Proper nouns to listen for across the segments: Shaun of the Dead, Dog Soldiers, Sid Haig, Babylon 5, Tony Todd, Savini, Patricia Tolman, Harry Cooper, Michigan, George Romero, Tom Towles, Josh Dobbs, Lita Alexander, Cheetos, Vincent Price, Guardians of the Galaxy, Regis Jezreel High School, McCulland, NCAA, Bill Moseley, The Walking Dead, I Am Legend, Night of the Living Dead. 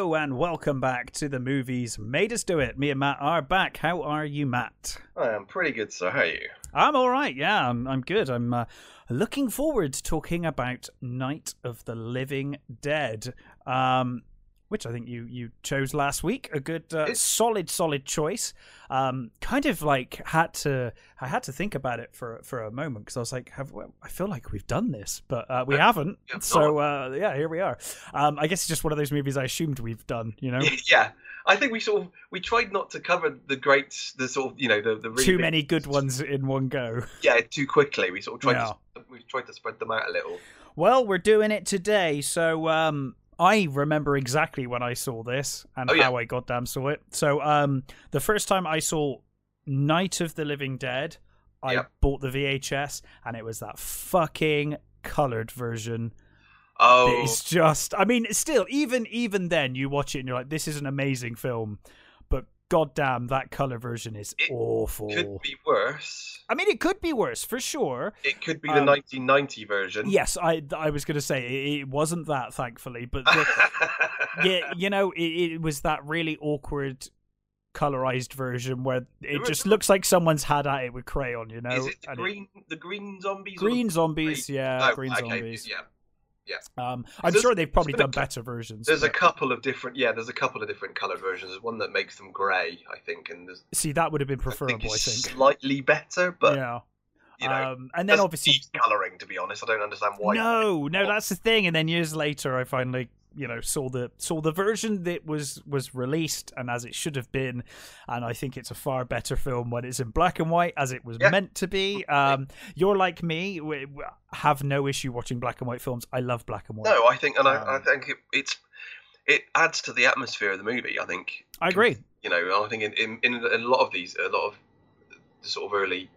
Hello and welcome back to The Movies Made Us Do It. Me and Matt are back. How are you, Matt? I am pretty good, sir. How are you? I'm all right, yeah. I'm good. I'm looking forward to talking about Night of the Living Dead, which I think you chose last week. A good, solid choice. Kind of like I had to think about it for a moment because I was like, I feel like we've done this, but we haven't. So yeah, here we are. I guess it's just one of those movies I assumed we've done, you know? Yeah, I think we tried not to cover the really too many good ones in one go. Yeah, too quickly. We sort of tried to spread them out a little. Well, we're doing it today, so I remember exactly when I saw this and how I goddamn saw it. So the first time I saw Night of the Living Dead, I bought the VHS, and it was that fucking coloured version. Oh, it's just, I mean, still, even then, you watch it and you're like, this is an amazing film, but goddamn, that colour version is awful. It could be worse. I mean, it could be worse for sure. It could be the 1990 version. Yes, I was going to say it wasn't that, thankfully, but yeah, you know, it was that really awkward colourised version where it just looks like someone's had at it with crayon, you know. Is it the green zombies? Green zombies, yeah, oh, green zombies, yeah. Yeah. I'm sure they've probably done better versions. There's a couple of different, there's a couple of different coloured versions. There's one that makes them grey, I think, and there's, see, that would have been preferable, I think. Slightly better, but yeah. You know, and then obviously colouring, to be honest, I don't understand why. No, that's the thing. And then years later, I finally, you know, saw the version that was released and as it should have been, and I think it's a far better film when it's in black and white, as it was meant to be. You're like me, we have no issue watching black and white films. I love black and white. No, I think, and I think it adds to the atmosphere of the movie. I think I agree. You know, I think in a lot of these, a lot of the sort of early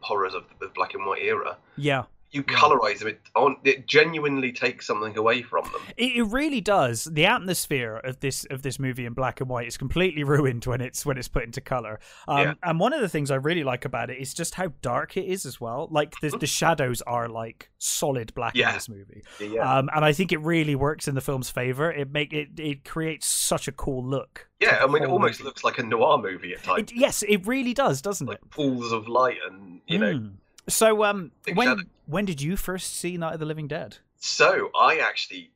horrors of the black and white era. Yeah. You colorize them, it genuinely takes something away from them. It really does. The atmosphere of this movie in black and white is completely ruined when it's put into color. And one of the things I really like about it is just how dark it is as well. Like the shadows are like solid black in this movie. Yeah. And I think it really works in the film's favor. It creates such a cool look. Yeah, I mean, it almost looks like a noir movie at times. Yes, it really does, doesn't it? Like pools of light and you know. So when did you first see Night of the Living Dead? So I actually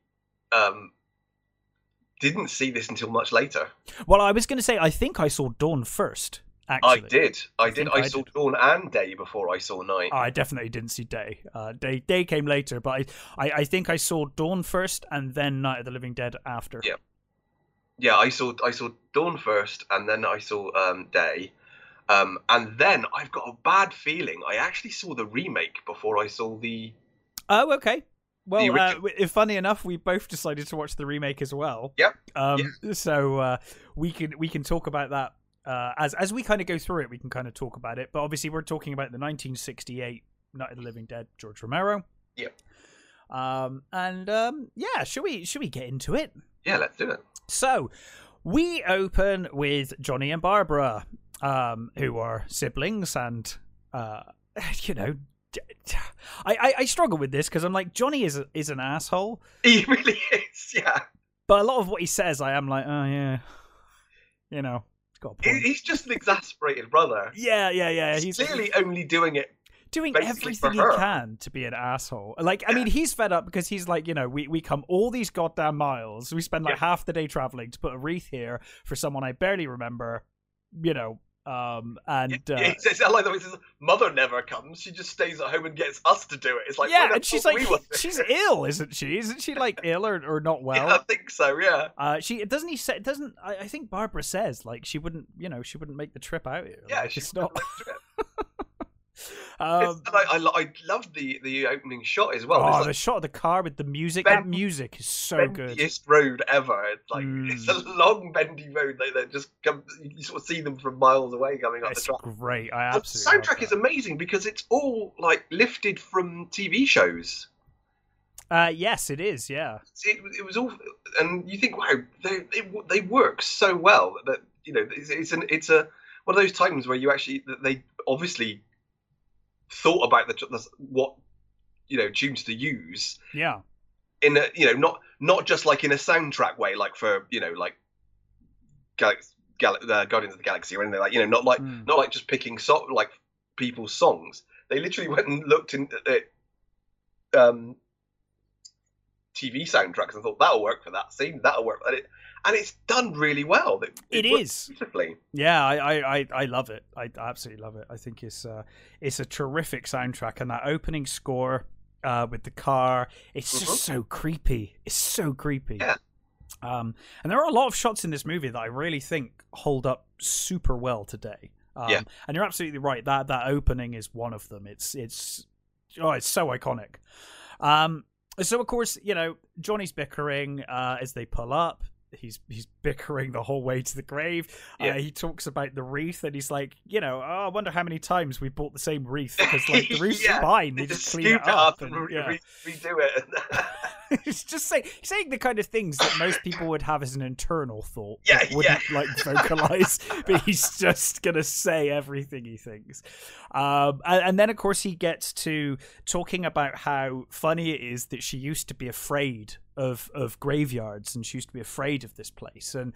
didn't see this until much later. Well, I was going to say I think I saw Dawn first. Actually, I did. I saw Dawn and Day before I saw Night. I definitely didn't see Day. Day came later, but I think I saw Dawn first and then Night of the Living Dead after. Yeah, yeah. I saw Dawn first and then I saw Day. And then I've got a bad feeling. I actually saw the remake before I saw the. Oh, okay. Well, funny enough, we both decided to watch the remake as well. Yep. So we can talk about that as we kind of go through it. We can kind of talk about it, but obviously we're talking about the 1968 Night of the Living Dead, George Romero. Yep. Should we get into it? Yeah, let's do it. So we open with Johnny and Barbara. Who are siblings, and you know, I struggle with this because I'm like, Johnny is an asshole. He really is, yeah. But a lot of what he says, I am like, oh yeah, you know, he's got a point. He's just an exasperated brother. Yeah. He's clearly only doing everything he can to be an asshole. Like, I mean, he's fed up because he's like, you know, we come all these goddamn miles. We spend like half the day traveling to put a wreath here for someone I barely remember. You know. I like that. He says, "Mother never comes. She just stays at home and gets us to do it." It's like, yeah, well, and she's like, she's ill, isn't she? Isn't she like ill or not well? Yeah, I think so. Yeah. She doesn't. He say, doesn't. I think Barbara says like she wouldn't. You know, she wouldn't make the trip out here. Yeah, like, she's not. I love the opening shot as well. Oh, the shot of the car with the music. That music is so good. Bendiest road ever. It's like it's a long bendy road. They just come. You sort of see them from miles away coming up the track. It's great. I absolutely. The soundtrack is amazing because it's all like lifted from TV shows. Yes, it is. Yeah, it was all, and you think, wow, they work so well that you know it's one of those times where you actually they obviously thought about what tunes to use in a, you know, not just like in a soundtrack way, like for, you know, like Guardians of the Galaxy or anything like, you know, not like not like just picking like people's songs. They literally went and looked in the TV soundtracks and thought that'll work for that scene, that'll work, and it's done really well. It is beautifully. Yeah, I love it. I absolutely love it. I think it's a terrific soundtrack, and that opening score with the car, it's just so creepy. It's so creepy. Yeah. And there are a lot of shots in this movie that I really think hold up super well today. Yeah. And you're absolutely right. That opening is one of them. It's so iconic. So of course, you know, Johnny's bickering as they pull up. He's bickering the whole way to the grave. Yeah. He talks about the wreath, and he's like, you know, oh, I wonder how many times we bought the same wreath, because like the wreath's fine. They just clean it up and redo it. He's just saying the kind of things that most people would have as an internal thought. Yeah, wouldn't like vocalize, but he's just gonna say everything he thinks. And then of course he gets to talking about how funny it is that she used to be afraid of graveyards, and she used to be afraid of this place, and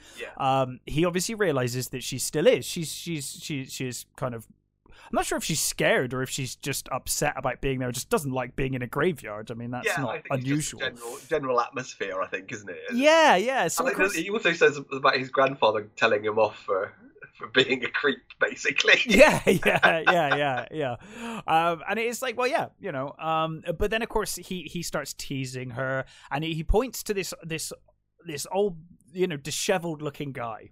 he obviously realizes that she still is. She's kind of, I'm not sure if she's scared or if she's just upset about being there, just doesn't like being in a graveyard. I mean, that's not unusual. General atmosphere, I think, isn't it? Yeah. So course... he also says about his grandfather telling him off for being a creep, basically. Yeah. And it's like, well, yeah, you know. But then, of course, he starts teasing her, and he points to this old, you know, disheveled-looking guy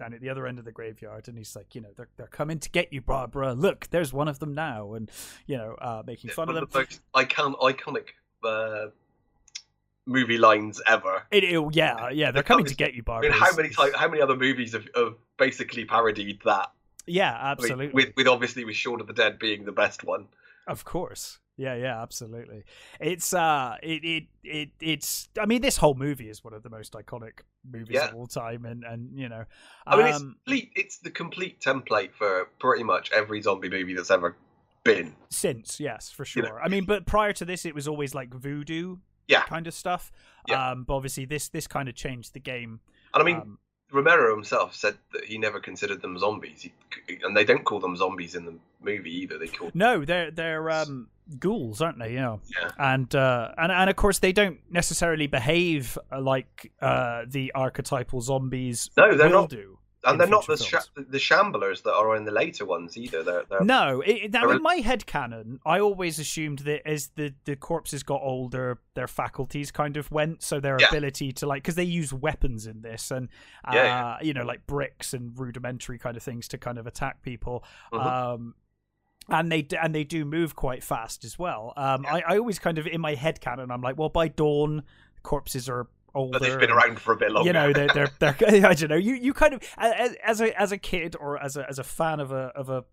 down at the other end of the graveyard, and he's like, you know, they're coming to get you, Barbara. Look, there's one of them now, and you know, making fun of them. Iconic movie lines ever. They're coming to get you, Barbara. I mean, how many other movies have basically parodied that? Yeah, absolutely. I mean, with obviously with Shaun of the Dead being the best one. Of course. Yeah, absolutely. It's I mean, this whole movie is one of the most iconic movies of all time, and you know, I mean, it's the complete template for pretty much every zombie movie that's ever been since. Yes, for sure. You know? I mean, but prior to this, it was always like voodoo, kind of stuff. Yeah. But obviously, this kind of changed the game. And I mean, Romero himself said that he never considered them zombies, and they don't call them zombies in the movie either. They call they're ghouls, aren't they? Yeah. And of course they don't necessarily behave like the archetypal zombies. No, they're not. Do and they're not the shamblers that are in the later ones either. In my headcanon, I always assumed that as the corpses got older, their faculties kind of went, so their ability to, like, because they use weapons in this, and you know, like bricks and rudimentary kind of things to kind of attack people. And they do move quite fast as well. I always kind of, in my headcanon, I'm like, well, by dawn, corpses are older. But they've been around for a bit longer. You know, they're I don't know. You kind of, as a kid or as a fan of a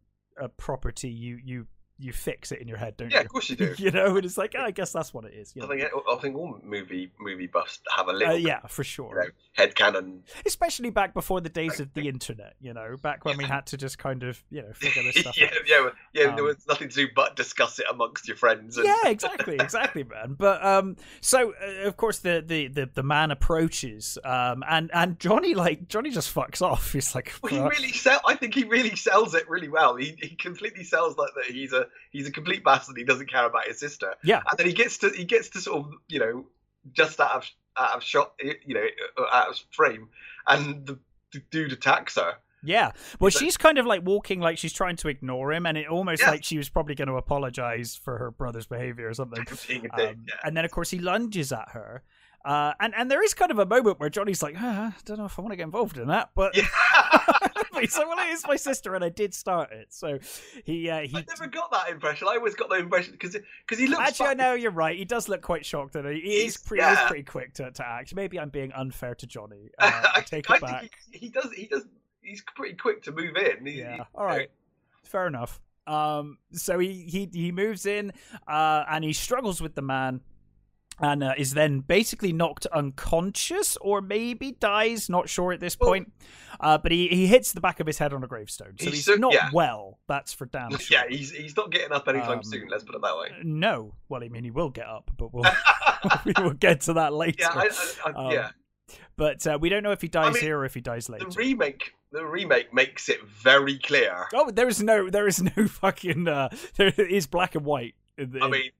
property, you fix it in your head, don't you? Yeah, of course you do. You know, and it's like, oh, I guess that's what it is. You know? I think all movie buffs have a little bit, for sure. You know, headcanon. Especially back before the days of the internet, you know, back when we had to just kind of, you know, figure this stuff out. There was nothing to do but discuss it amongst your friends. And... Yeah, exactly, man. But so of course the man approaches, and Johnny just fucks off. He's like, well, I think he really sells it really well. He completely sells like that. He's a complete bastard. He doesn't care about his sister. Yeah, and then he gets to sort of, you know, just out of shot, you know, out of frame, and the dude attacks her. Yeah, well, she's kind of like walking, like she's trying to ignore him, and it almost like she was probably going to apologize for her brother's behavior or something. And then of course he lunges at her. And there is kind of a moment where Johnny's like, I don't know if I want to get involved in that, but he's like, well, it is my sister, and I did start it. So he never got that impression. I always got the impression because he looks. Actually, I know you're right. He does look quite shocked, and he is pretty quick to act. Maybe I'm being unfair to Johnny. I take it back. He does. He's pretty quick to move in. All right. Fair enough. So he moves in, and he struggles with the man. and is then basically knocked unconscious or maybe dies, not sure at this point. But he hits the back of his head on a gravestone, so he's not well, that's for damn sure. Yeah, he's not getting up anytime soon, let's put it that way. No, well, I mean, he will get up, but we'll, we will get to that later. Yeah, yeah. But we don't know if he dies here or if he dies later. The remake makes it very clear. Oh, there is no fucking. There is black and white.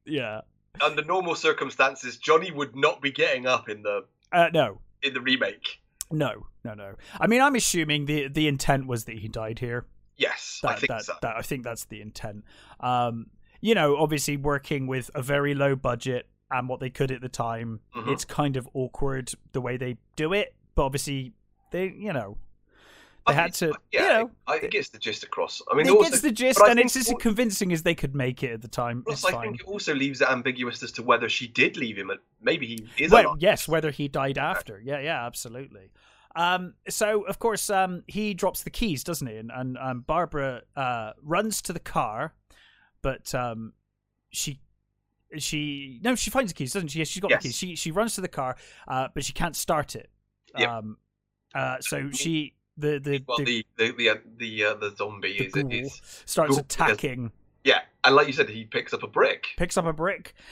Yeah. Under normal circumstances, Johnny would not be getting up in the. No. In the remake. No. I mean, I'm assuming the intent was that he died here. Yes, I think so. I think that's the intent. You know, obviously working with a very low budget. And what they could at the time, it's kind of awkward the way they do it. But obviously, they had to. Yeah, you know, it gets the gist across. I mean, it gets the gist, and it's as convincing as they could make it at the time. Plus, I think it also leaves it ambiguous as to whether she did leave him, and maybe he is. Well, yes, whether he died after. Yeah, absolutely. So of course, he drops the keys, doesn't he? And Barbara runs to the car, but she finds the keys, doesn't she? She's got the keys. She runs to the car, but she can't start it. So she the zombie starts attacking. Yeah, and like you said, he picks up a brick. And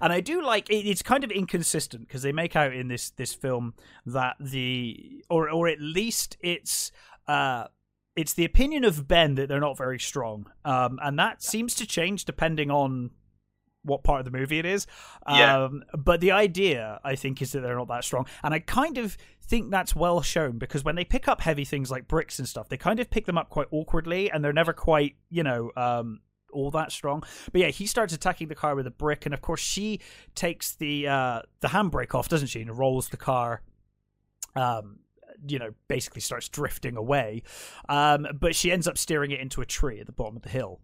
I do like it's kind of inconsistent because they make out in this film that at least it's the opinion of Ben that they're not very strong, and that seems to change depending on what part of the movie it is. But the idea, I think, is that they're not that strong. And I kind of think that's well shown because when they pick up heavy things like bricks and stuff, they kind of pick them up quite awkwardly and they're never quite, all that strong. But yeah, he starts attacking the car with a brick and of course she takes the handbrake off, doesn't she? And rolls the car, basically starts drifting away. But she ends up steering it into a tree at the bottom of the hill.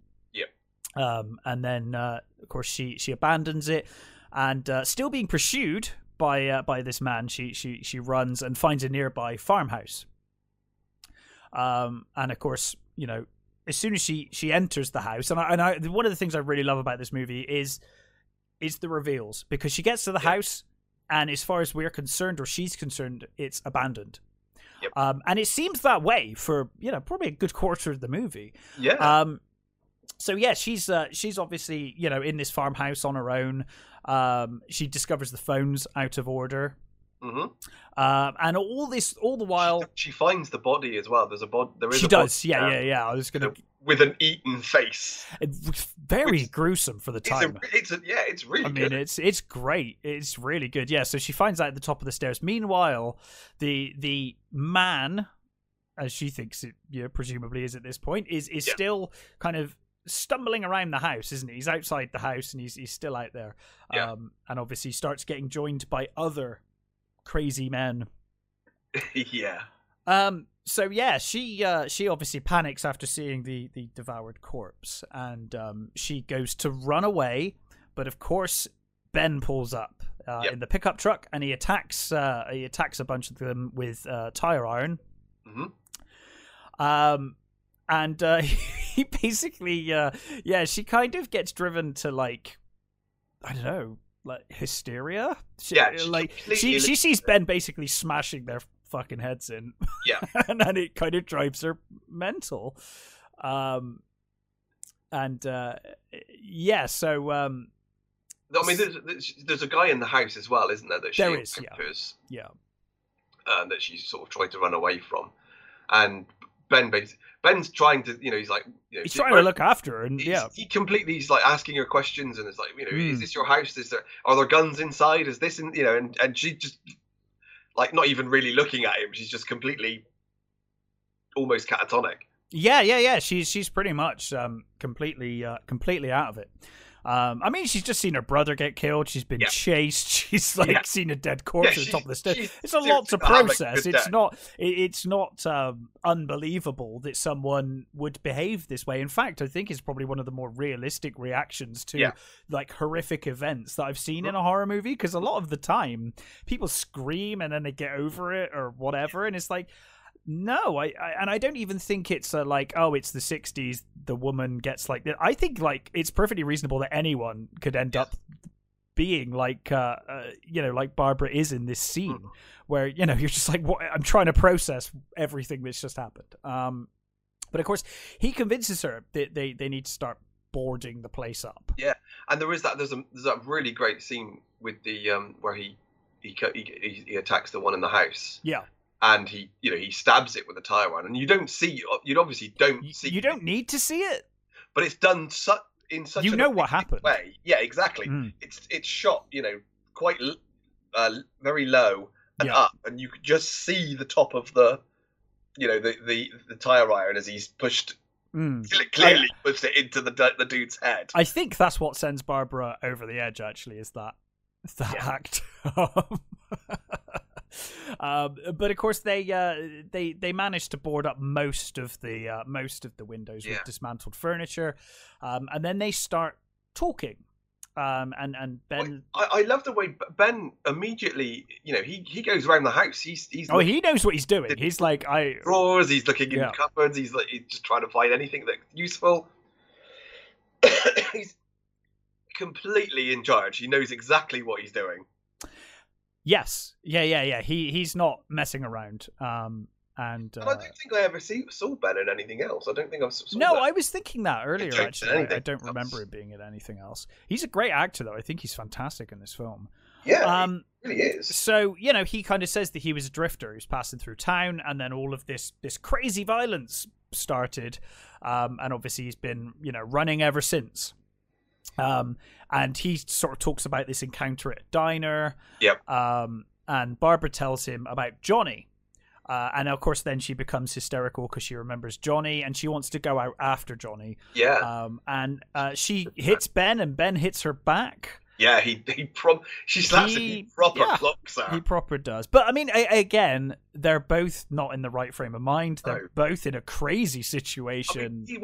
And then, of course, she abandons it, and still being pursued by this man, she runs and finds a nearby farmhouse. And of course, as soon as she enters the house, and one of the things I really love about this movie is the reveals, because she gets to the house, and as far as we're concerned, or she's concerned, it's abandoned. And it seems that way for probably a good quarter of the movie. Yeah. So yeah, she's obviously in this farmhouse on her own. She discovers the phone's out of order, and all the while she finds the body as well. There's a body. There is. I was gonna with an eaten face. It's very gruesome for the time. It's really. I mean, good. It's great. It's really good. Yeah. So she finds out at the top of the stairs. Meanwhile, the man, as she thinks it presumably is at this point, is still kind of stumbling around the house, isn't he? He's outside the house and he's still out there. And obviously starts getting joined by other crazy men. So yeah, she obviously panics after seeing the devoured corpse, and she goes to run away, but of course Ben pulls up in the pickup truck and he attacks a bunch of them with tire iron. And he basically, she kind of gets driven to hysteria. She sees Ben basically smashing their fucking heads in. Yeah, and then it kind of drives her mental. So. I mean, there's a guy in the house as well, isn't there? That she encounters, that she's sort of tried to run away from, and Ben's trying to, he's like... he's trying to look after her, and He's like asking her questions, and it's like, is this your house? Are there guns inside? Is this, and she just, not even really looking at him. She's just completely, almost catatonic. Yeah. She's pretty much completely out of it. I mean, she's just seen her brother get killed. She's been chased. She's seen a dead corpse at the top of the stairs. It's a lot to process. It's not unbelievable that someone would behave this way. In fact, I think it's probably one of the more realistic reactions to horrific events that I've seen in a horror movie. Because a lot of the time, people scream and then they get over it or whatever, and it's like. No, I don't even think it's it's the 60s, the woman gets I think it's perfectly reasonable that anyone could end up being like, you know, like Barbara is in this scene, where, you know, you're just like, what? I'm trying to process everything that's just happened. But of course, he convinces her that they need to start boarding the place up. Yeah, and there is that. There's that really great scene with the where he attacks the one in the house. Yeah. And he, you know, he stabs it with a tire iron, and you don't see. You obviously don't see. You don't need to see it. But it's done in such. You know what happened. Way. Yeah, exactly. Mm. It's shot, you know, quite very low and up, and you could just see the top of the, you know, the tire iron as he's pushed. Clearly pushed it into the dude's head. I think that's what sends Barbara over the edge. Actually, is that act. But of course they managed to board up most of the windows with dismantled furniture, and then they start talking, and Ben. I love the way Ben immediately, you know, he goes around the house. He's oh, he knows what he's doing. He's like drawers. He's looking in cupboards. He's like, he's just trying to find anything that's useful. He's completely in charge. He knows exactly what he's doing. Yes. Yeah. He's not messing around. And I don't think I ever saw Ben in anything else. I don't think I've seen that. No, I was thinking that earlier, actually. I don't remember him being in anything else. He's a great actor, though. I think he's fantastic in this film. Yeah, he really is. So, you know, he kind of says that he was a drifter. He was passing through town, and then all of this crazy violence started. And obviously he's been, you know, running ever since. And he sort of talks about this encounter at a diner. Yep. And Barbara tells him about Johnny. And of course, then she becomes hysterical because she remembers Johnny and she wants to go out after Johnny. Yeah. And she hits Ben, and Ben hits her back. Yeah, she slaps him. He proper blocks her. He proper does. But I mean, again, they're both not in the right frame of mind. They're both in a crazy situation. I mean,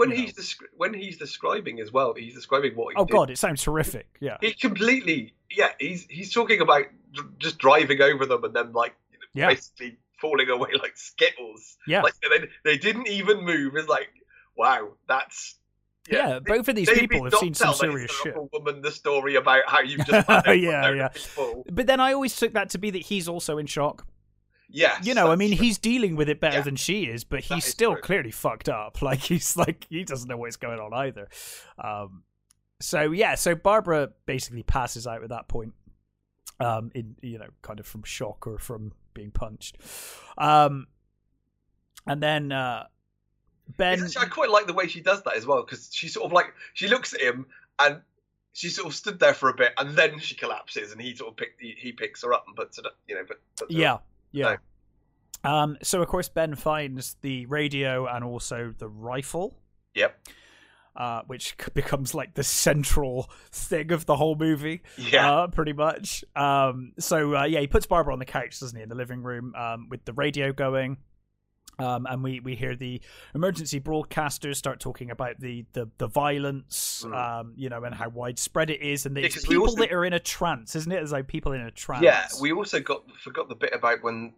when he's describing as well, he's describing what he did. Oh God, it sounds horrific. Yeah. He completely. Yeah, he's talking about just driving over them and then like basically falling away like Skittles. Yeah. Like they didn't even move. It's like, wow, that's. Yeah, both of these people have seen some serious shit. Woman, the story about how you've just But then I always took that to be that he's also in shock. Yes, you know, I mean, he's dealing with it better than she is, but he's still clearly fucked up. Like he's like he doesn't know what's going on either. So Barbara basically passes out at that point. In you know, kind of from shock or from being punched, and then. Ben, actually, I quite like the way she does that as well, because she sort of like she looks at him and she sort of stood there for a bit, and then she collapses, and he picks her up and puts it up, you know. But yeah. No. So of course Ben finds the radio and also the rifle. Yep. Which becomes like the central thing of the whole movie, pretty much. He puts Barbara on the couch, doesn't he, in the living room with the radio going. And we hear the emergency broadcasters start talking about the violence, you know, and how widespread it is, and it's people that are in a trance, isn't it? It's like people in a trance. Yeah, we also forgot the bit about when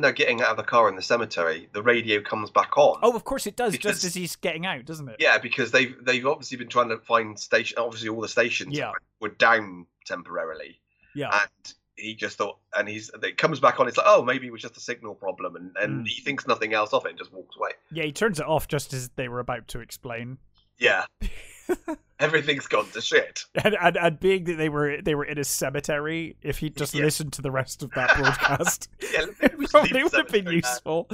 they're getting out of the car in the cemetery, the radio comes back on. Oh, of course it does, because, just as he's getting out, doesn't it? Yeah, because they've obviously been trying to find station. Obviously, all the stations were down temporarily. Yeah. And he just thought, and it comes back on. It's like, oh, maybe it was just a signal problem, and he thinks nothing else of it and just walks away. Yeah, he turns it off just as they were about to explain. Yeah, everything's gone to shit. And being that they were in a cemetery, if he'd just listened to the rest of that broadcast, it probably would have been useful.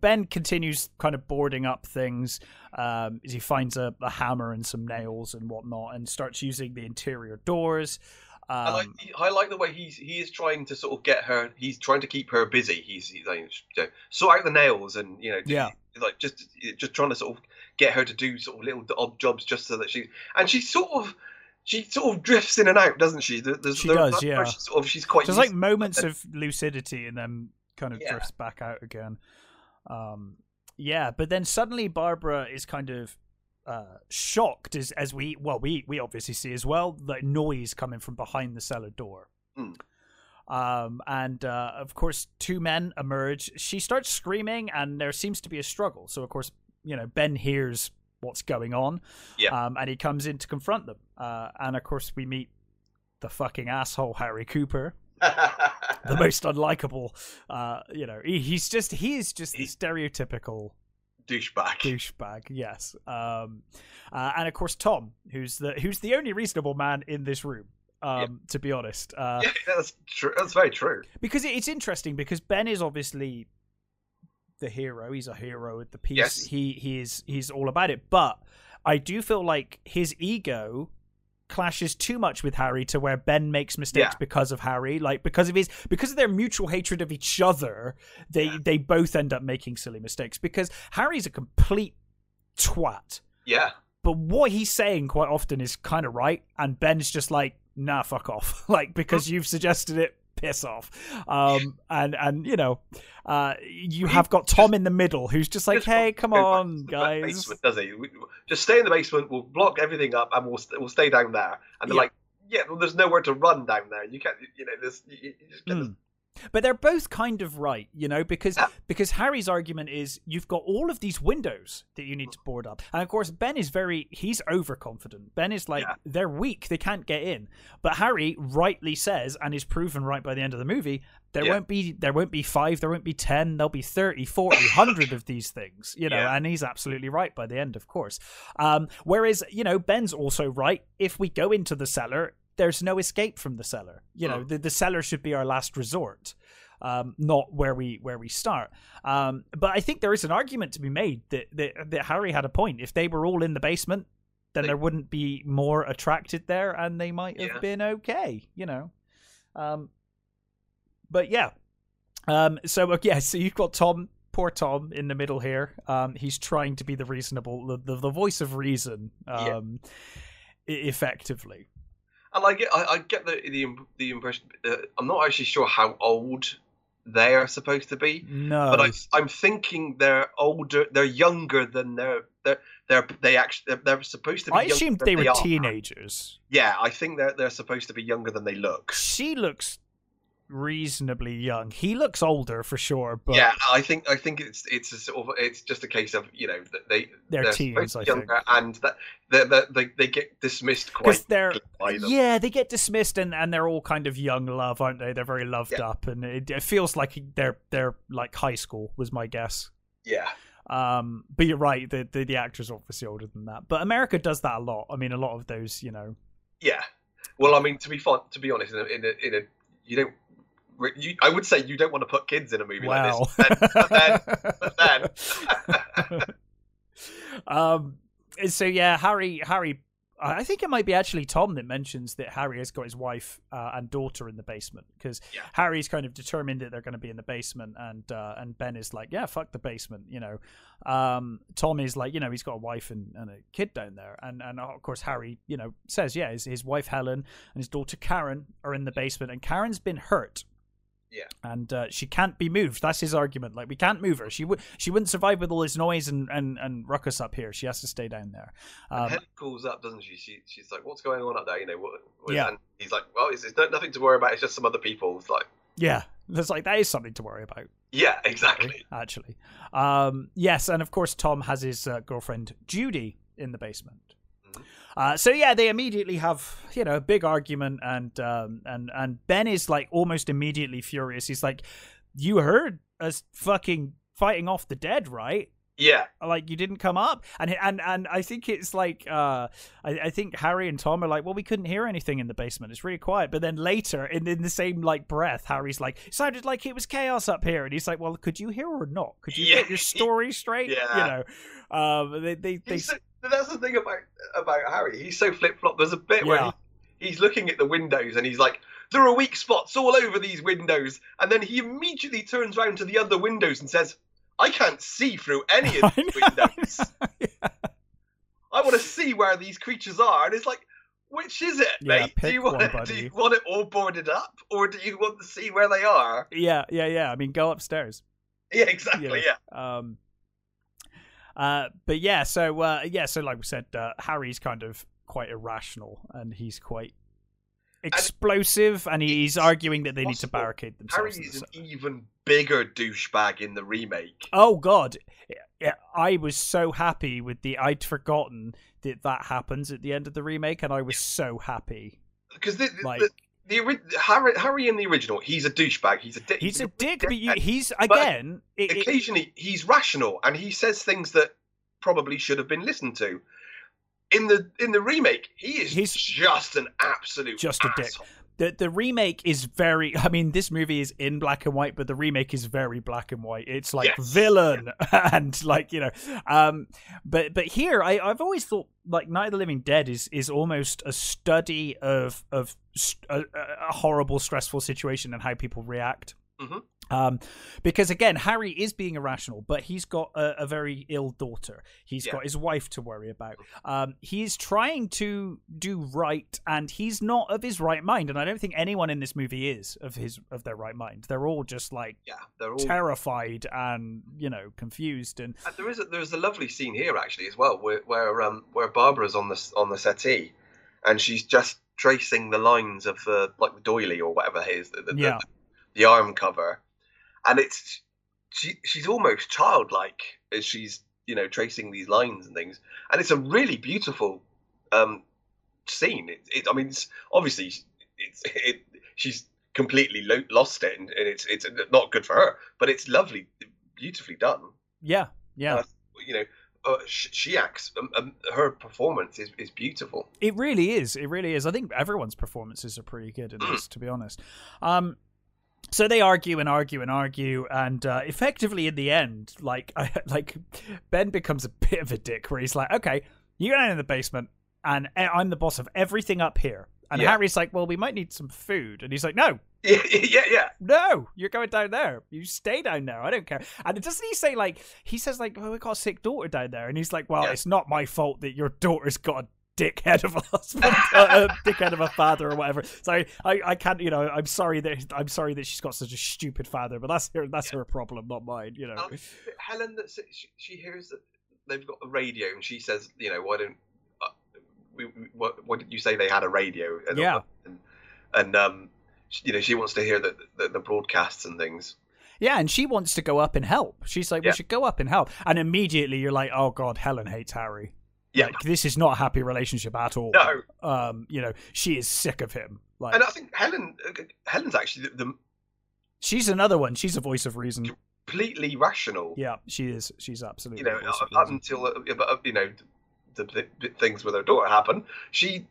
Ben continues kind of boarding up things as he finds a hammer and some nails and whatnot, and starts using the interior doors. I like the way he is trying to sort of get her. He's trying to keep her busy. He's like, you know, sort out the nails and, you know, like just trying to sort of get her to do sort of little odd jobs just so that she sort of drifts in and out, doesn't she? She does. Yeah. There's like moments of lucidity and then kind of drifts back out again. But then suddenly Barbara is kind of shocked as we obviously see as well, the noise coming from behind the cellar door. And of course two men emerge. She starts screaming and there seems to be a struggle. So of course, you know, Ben hears what's going on. Yeah. And he comes in to confront them. And of course we meet the fucking asshole Harry Cooper. The most unlikable, you know, he is just the stereotypical douchebag. Yes. And of course Tom, who's the only reasonable man in this room, to be honest. Yeah, that's true. That's very true. Because it's interesting because Ben is obviously the hero. He's a hero at the piece. Yes. He's all about it. But I do feel like his ego clashes too much with Harry to where Ben makes mistakes because of Harry, like because of their mutual hatred of each other. They both end up making silly mistakes because Harry's a complete twat. Yeah. But what he's saying quite often is kind of right, and Ben's just like, nah, fuck off. Like, because you've suggested it, piss off. And you know, you have got Tom in the middle who's just like, hey, come on, guys. Basement, does he? We just stay in the basement. We'll block everything up, and we'll stay down there. And they're like, yeah, well, there's nowhere to run down there. You can't, you know, this. But they're both kind of right, you know, because Harry's argument is you've got all of these windows that you need to board up. And of course, Ben is he's overconfident. Ben is like, they're weak, they can't get in. But Harry rightly says, and is proven right by the end of the movie, there won't be 5, there won't be 10, there'll be 30, 40, 100 of these things, you know, and he's absolutely right by the end, of course. Whereas, you know, Ben's also right. If we go into the cellar, there's no escape from the cellar. You know, the cellar should be our last resort, not where we start. But I think there is an argument to be made that Harry had a point. If they were all in the basement, then there wouldn't be more attracted there, and they might have been okay, you know. But yeah. So you've got Tom. Poor Tom in the middle here. He's trying to be the reasonable, the voice of reason, effectively. And I get the impression. I'm not actually sure how old they are supposed to be. No, but I'm thinking they're older. They're younger than they're supposed to be. I assumed they were teenagers. Yeah, I think they're supposed to be younger than they look. She looks reasonably young. He looks older for sure. But yeah, I think it's just a case of, you know, they're teens, I think, and that they get dismissed quite. Yeah, they get dismissed, and they're all kind of young love, aren't they? They're very loved up, and it feels like they're like high school was my guess. Yeah. But you're right. The actor's obviously older than that, but America does that a lot. I mean, a lot of those, you know. Yeah. Well, I mean, to be honest, in a you don't. I would say you don't want to put kids in a movie like this. But then. So yeah, Harry. I think it might be actually Tom that mentions that Harry has got his wife and daughter in the basement because Harry's kind of determined that they're going to be in the basement, and Ben is like, yeah, fuck the basement, you know. Tom is like, you know, he's got a wife and a kid down there, and of course Harry, you know, says his wife Helen and his daughter Karen are in the basement, and Karen's been hurt. Yeah, and she can't be moved. That's his argument. Like, we can't move her. She wouldn't survive with all this noise and ruckus up here. She has to stay down there. Helen calls up, doesn't she? She's like, "What's going on up there?" You know. And he's like, "Well, it's nothing to worry about. It's just some other people." It's like, yeah, that's like that is something to worry about. Yeah, exactly. Actually, yes, and of course Tom has his girlfriend Judy in the basement. So yeah, they immediately have, you know, a big argument, and Ben is like almost immediately furious. He's like, "You heard us fucking fighting off the dead, right? Yeah, like you didn't come up." And I think it's like I think Harry and Tom are like, "Well, we couldn't hear anything in the basement. It's really quiet." But then later, in the same like breath, Harry's like, "It sounded like it was chaos up here," and he's like, "Well, could you hear or not? Could you get your story straight?" Yeah. You know, that's the thing about Harry. He's so flip-flop. There's a bit where he's looking at the windows and he's like, there are weak spots all over these windows. And then he immediately turns around to the other windows and says, I can't see through any of these windows. I want to see where these creatures are. And it's like, which is it, mate? Do you want it all boarded up? Or do you want to see where they are? Yeah. I mean, go upstairs. Yeah, exactly, yeah. But yeah, so like we said, Harry's kind of quite irrational, and he's quite explosive, and he's arguing that they need to barricade themselves. Harry is an even bigger douchebag in the remake. Oh God, yeah, I was so happy with the, I'd forgotten that that happens at the end of the remake, and I was so happy. Because Harry in the original, he's a douchebag. He's a dick, but occasionally he's rational, and he says things that probably should have been listened to. In the remake, he's just an absolute asshole. Dick. The remake is very... I mean, this movie is in black and white, but the remake is very black and white. It's like, yes, villain, yeah, and like, you know. But here, I've always thought, like, Night of the Living Dead is almost a study of a horrible, stressful situation and how people react. Mm-hmm. Because again, Harry is being irrational, but he's got a very ill daughter. He's got his wife to worry about. He is trying to do right, and he's not of his right mind. And I don't think anyone in this movie is of their right mind. They're all just like, they're all terrified and, you know, confused. And there is a lovely scene here actually as well, where Barbara's on the settee, and she's just tracing the lines of like the doily or whatever it is, the arm cover. And it's she's almost childlike as she's, you know, tracing these lines and things, and it's a really beautiful scene. I mean, it's, obviously, she's completely lost it, and it's not good for her, but it's lovely, beautifully done. Yeah, yeah. You know, she acts. Her performance is beautiful. It really is. It really is. I think everyone's performances are pretty good in this, to be honest. So they argue and argue and argue, and effectively in the end, like Ben becomes a bit of a dick, where he's like, "Okay, you go down in the basement, and I'm the boss of everything up here." And Harry's like, "Well, we might need some food," and he's like, "No, no, you're going down there. You stay down there. I don't care." And doesn't he say he says "Oh, we got a sick daughter down there," and he's like, "Well, it's not my fault that your daughter's got a dickhead of a husband, dickhead of a father," or whatever. So I can't, you know. I'm sorry that she's got such a stupid father, but that's her problem, not mine. You know, Helen. She hears that they've got a radio, and she says, "You know, why don't what did you say they had a radio?" And you know, she wants to hear the broadcasts and things. Yeah, and she wants to go up and help. She's like, "We should go up and help." And immediately you're like, "Oh God, Helen hates Harry." Yeah, like, this is not a happy relationship at all. No, you know, she is sick of him. Like, and I think Helen's actually the she's another one. She's a voice of reason, completely rational. Yeah, she is. She's absolutely, you know, up until you know the things with her daughter happen. She's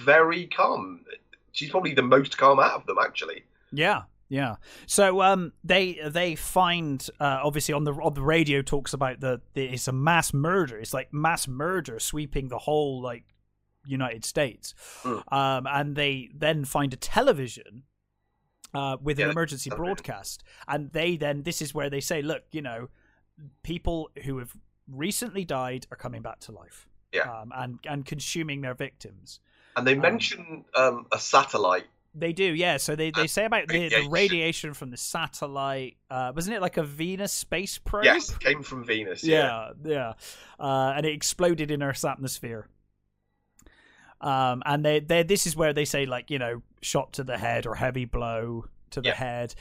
very calm. She's probably the most calm out of them, actually. Yeah. Yeah. So they find obviously on the radio talks about it's a mass murder. It's like mass murder sweeping the whole like United States. Mm. And they then find a television with an emergency broadcast. And this is where they say, look, you know, people who have recently died are coming back to life. Yeah. And consuming their victims. And they mention a satellite. They do, yeah. So they say about the radiation from the satellite. Wasn't it like a Venus space probe? Yes, it came from Venus. Yeah. And it exploded in Earth's atmosphere. And this is where they say, like, you know, shot to the head or heavy blow to the head.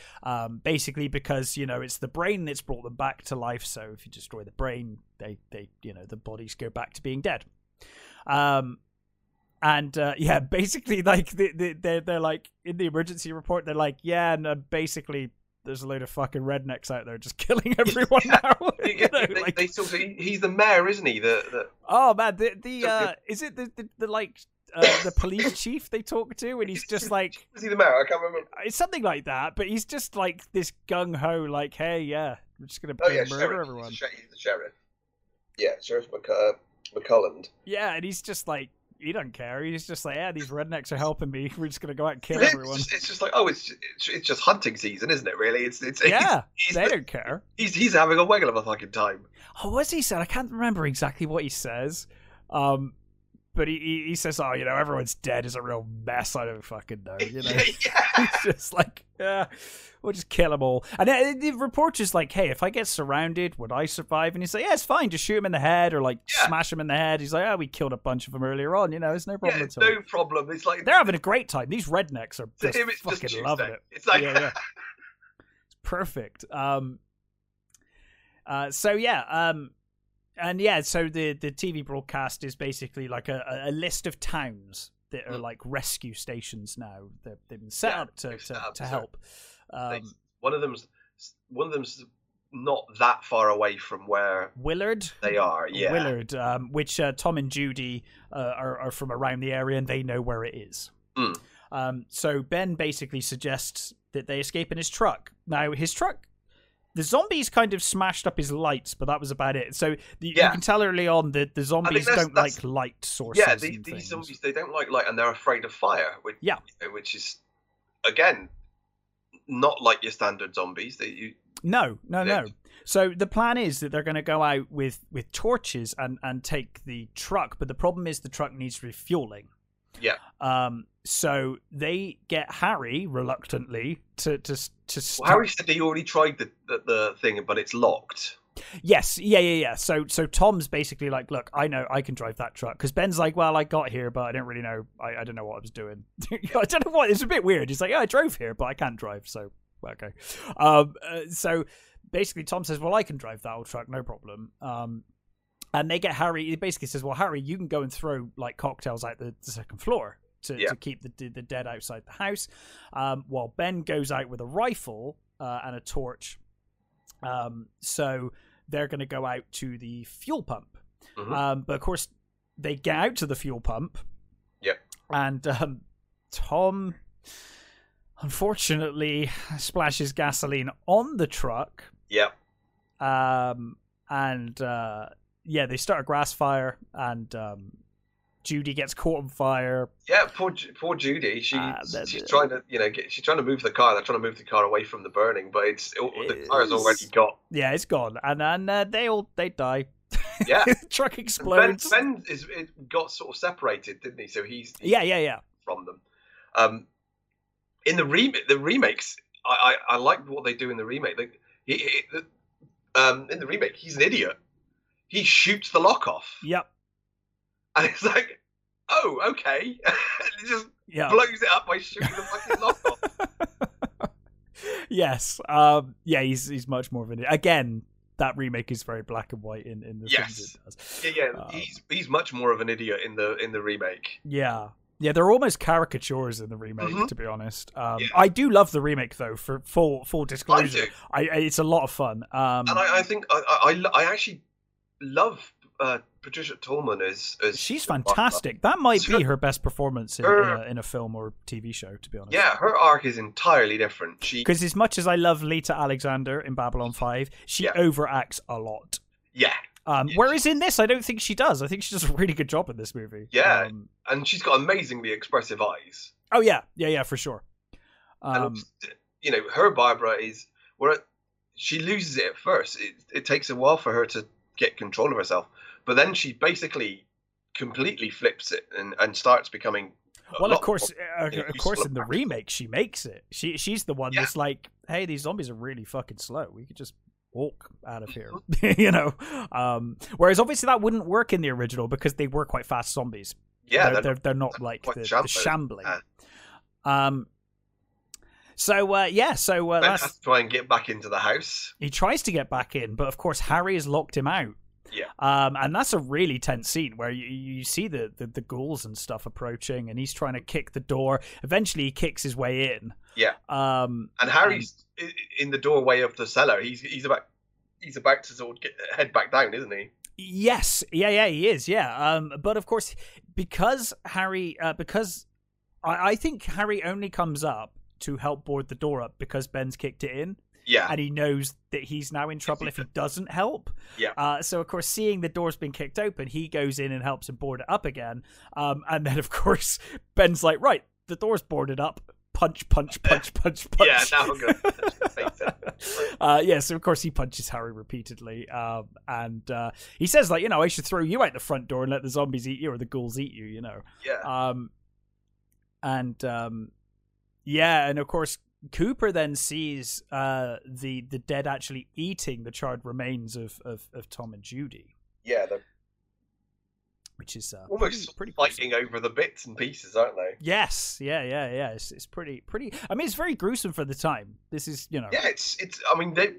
Basically because, you know, it's the brain that's brought them back to life. So if you destroy the brain, they you know, the bodies go back to being dead. And basically, like they're like in the emergency report, they're like, basically there's a load of fucking rednecks out there just killing everyone now. You know, he's the mayor, isn't he? Oh man, is it the like the police chief they talk to, and he's just like, is he the mayor? I can't remember. It's something like that, but he's just like this gung ho, like, hey, we're just gonna murder everyone. He's the sheriff. Yeah, Sheriff McCulland. Yeah, and he's just like, he doesn't care. He's just like, these rednecks are helping me. We're just gonna go out and kill everyone. It's just like, it's just hunting season, isn't it? Really, it's they don't care. He's having a wiggle of a fucking time. Oh, what's he said? I can't remember exactly what he says. But he says, oh, you know, everyone's dead is a real mess. I don't fucking know. You know, it's just like, we'll just kill them all. And the reporter's like, hey, if I get surrounded, would I survive? And he's like, yeah, it's fine. Just shoot him in the head or like smash him in the head. He's like, oh, we killed a bunch of them earlier on. You know, it's no problem at all. No problem. It's like, they're having a great time. These rednecks are just fucking loving it. It's like, it's perfect. So the TV broadcast is basically like a list of towns that are like rescue stations now. They've been set up to help. One of them's not that far away from where Willard they are. Yeah, Willard, which Tom and Judy are from around the area, and they know where it is. Mm. So Ben basically suggests that they escape in his truck. Now his truck, the zombies kind of smashed up his lights, but that was about it. So you can tell early on that the zombies don't like light sources. Yeah, these zombies, they don't like light, and they're afraid of fire. Which is again not like your standard zombies. No. So the plan is that they're going to go out with torches and take the truck, but the problem is the truck needs refueling. Yeah. So they get Harry reluctantly to start. Well, Harry said he already tried the thing, but it's locked. Yes. Yeah. So Tom's basically like, look, I know I can drive that truck, because Ben's like, well, I got here, but I don't really know. I don't know what I was doing. I don't know what. It's a bit weird. He's like, yeah, I drove here, but I can't drive. So okay. So basically, Tom says, well, I can drive that old truck, no problem. And they get Harry. He basically says, well, Harry, you can go and throw like cocktails out the second floor to keep the dead outside the house, while Ben goes out with a rifle and a torch. So they're going to go out to the fuel pump. Mm-hmm. But of course, they get out to the fuel pump. Yeah. And Tom, unfortunately, splashes gasoline on the truck. Yeah. They start a grass fire, and Judy gets caught on fire. Yeah, poor Judy. She's trying to move the car. They're trying to move the car away from the burning, but the fire's already got. Yeah, it's gone, and they die. Yeah, the truck explodes. Ben got sort of separated, didn't he? So he's from them. In the remakes, I like what they do in the remake. In the remake, he's an idiot. He shoots the lock off. Yep. And it's like, oh, okay. And it just blows it up by shooting the fucking lock off. Yes. He's much more of an idiot. Again, that remake is very black and white in the things it does. Yeah. He's much more of an idiot in the remake. Yeah. Yeah, they're almost caricatures in the remake, to be honest. I do love the remake, though, for full disclosure. It's a lot of fun. And I think I actually love Patricia Tolman as she's fantastic. That might be her best performance in a film or TV show, to be honest. Yeah, her arc is entirely different. Because as much as I love Lita Alexander in Babylon 5, she overacts a lot. Yeah. Whereas in this, I don't think she does. I think she does a really good job in this movie. Yeah, and she's got amazingly expressive eyes. Oh, yeah, for sure. And, her Barbara is... Well, she loses it at first. It takes a while for her to get control of herself. But then she basically completely flips it and starts becoming... Well, of course, in the remake, she makes it. She's the one that's like, hey, these zombies are really fucking slow. We could just... walk out of here. Whereas obviously that wouldn't work in the original, because they were quite fast zombies. They're not like the shambling. So Ben has to try and get back into the house. He tries to get back in, but of course Harry has locked him out. And that's a really tense scene where you see the ghouls and stuff approaching, and he's trying to kick the door. Eventually he kicks his way in. And Harry's in the doorway of the cellar. He's about to sort of head back down, isn't he? Yes. Yeah, he is. Yeah. But of course, because Harry, I think Harry only comes up to help board the door up because Ben's kicked it in. Yeah. And he knows that he's now in trouble if he doesn't help. Yeah. So, of course, seeing the door's been kicked open, he goes in and helps him board it up again. And then, of course, Ben's like, right, the door's boarded up. Punch, punch, punch, punch, punch. Yeah, now I'm good. So, of course, he punches Harry repeatedly. And he says, like, I should throw you out the front door and let the zombies eat you, or the ghouls eat you, Yeah. And, of course... Cooper then sees the dead actually eating the charred remains of Tom and Judy. Yeah, which is almost pretty fighting over the bits and pieces, aren't they? Yes, yeah. It's pretty. I mean, it's very gruesome for the time. This is, I mean, they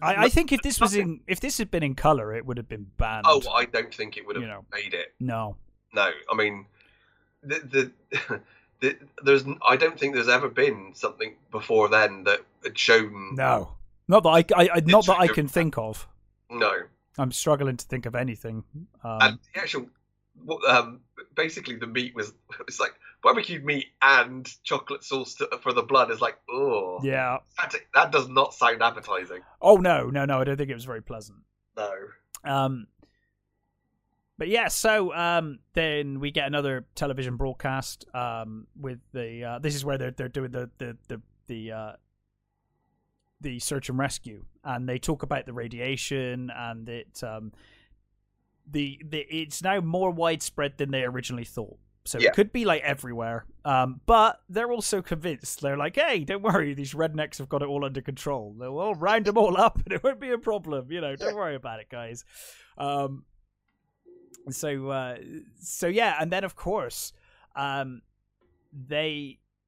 I think if this was in, if this had been in color, it would have been banned. Oh, I don't think it would have made it. No. I mean, there's. I don't think there's ever been something before then that had shown. No, not that I not that I can think of. No, I'm struggling to think of anything. And the actual, basically, the meat was. It's like barbecued meat and chocolate sauce for the blood is like, oh, yeah, that does not sound appetizing. Oh no, I don't think it was very pleasant. No. But yeah, so then we get another television broadcast with the. This is where they're doing the search and rescue, and they talk about the radiation and it. It's now more widespread than they originally thought. So yeah. It could be like everywhere. But they're also convinced. They're like, hey, don't worry. These rednecks have got it all under control. They'll round them all up and it won't be a problem. You know, don't worry about it, guys. So yeah. And then, of course, they,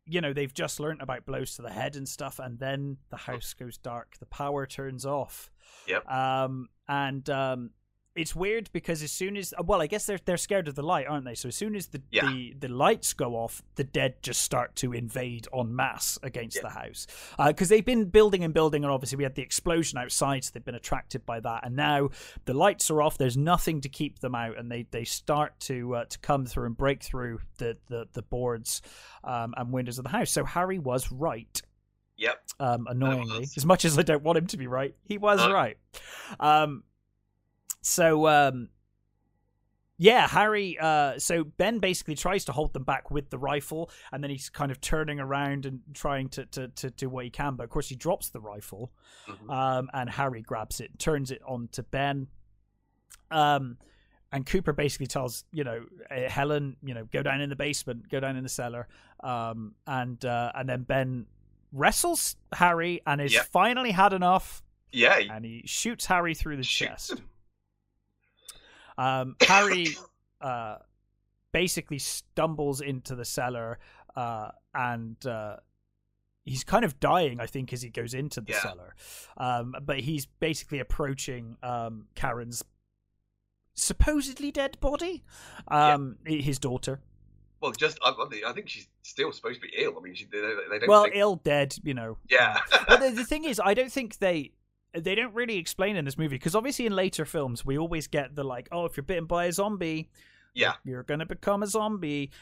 you know, they've just learned about blows to the head and stuff. And then the house goes dark. The power turns off. Yep. It's weird because as soon as... Well, I guess they're scared of the light, aren't they? So as soon as the lights go off, the dead just start to invade en masse against the house. Because they've been building and building, and obviously we had the explosion outside, so they've been attracted by that. And now the lights are off, there's nothing to keep them out, and they start to come through and break through the boards and windows of the house. So Harry was right. Yep. Annoyingly. As much as I don't want him to be right, he was right. So Harry, so Ben basically tries to hold them back with the rifle, and then he's kind of turning around and trying to do what he can, but of course he drops the rifle, and Harry grabs it, turns it on to Ben, and Cooper basically tells, Helen, go down in the basement, go down in the cellar, and then Ben wrestles Harry and has finally had enough, and he shoots Harry through the chest. Harry basically stumbles into the cellar and he's kind of dying, I think, as he goes into the cellar. But he's basically approaching Karen's supposedly dead body, his daughter. Well, I think she's still supposed to be ill. I mean, they don't. Well, ill, dead, Yeah. But the thing is, I don't think they don't really explain in this movie, because obviously in later films we always get the like, oh, if you're bitten by a zombie, you're gonna become a zombie.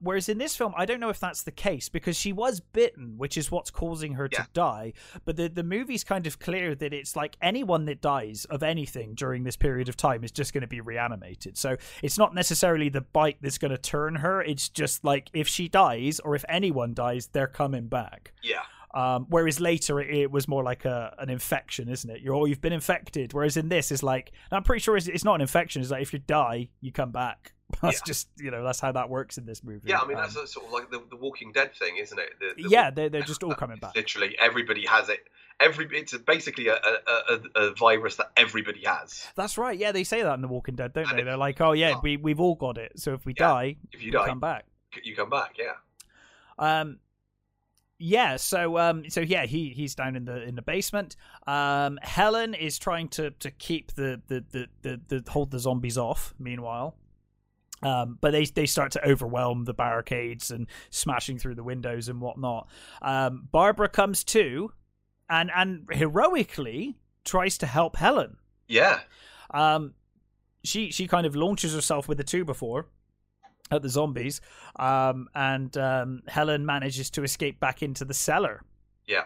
Whereas in this film, I don't know if that's the case, because she was bitten, which is what's causing her to die. But the movie's kind of clear that it's like anyone that dies of anything during this period of time is just going to be reanimated. So it's not necessarily the bite that's going to turn her. It's just like if she dies or if anyone dies, they're coming back. Yeah. Whereas later it was more like an infection, isn't it? You've been infected. Whereas in this, it's like, and I'm pretty sure it's not an infection. It's like if you die, you come back. That's just, that's how that works in this movie. Yeah, I mean, that's sort of like the Walking Dead thing, isn't it? They're just all coming back. Literally, everybody has it. It's basically a virus that everybody has. That's right. Yeah, they say that in The Walking Dead, don't they? They're like, oh yeah, we've all got it. So if we die, you come back. You come back, yeah. Yeah, so he's down in the basement. Helen is trying to keep the hold the zombies off. Meanwhile, but they start to overwhelm the barricades and smashing through the windows and whatnot. Barbara comes to, and heroically tries to help Helen. Yeah. She kind of launches herself with a two-by-four at the zombies, and Helen manages to escape back into the cellar. Yeah.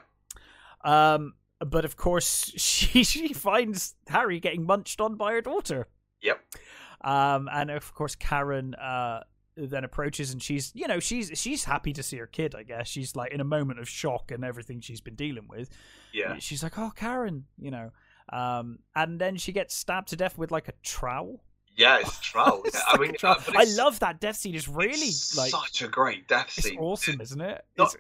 But of course, she finds Harry getting munched on by her daughter. Yep. And of course, Karen then approaches, and she's happy to see her kid. I guess she's like in a moment of shock and everything she's been dealing with. Yeah. And she's like, "Oh, Karen," and then she gets stabbed to death with like a trowel. Yeah, it's troll. Yeah. Like troll. I love that death scene. It's really such a great death scene. It's awesome, isn't it? Not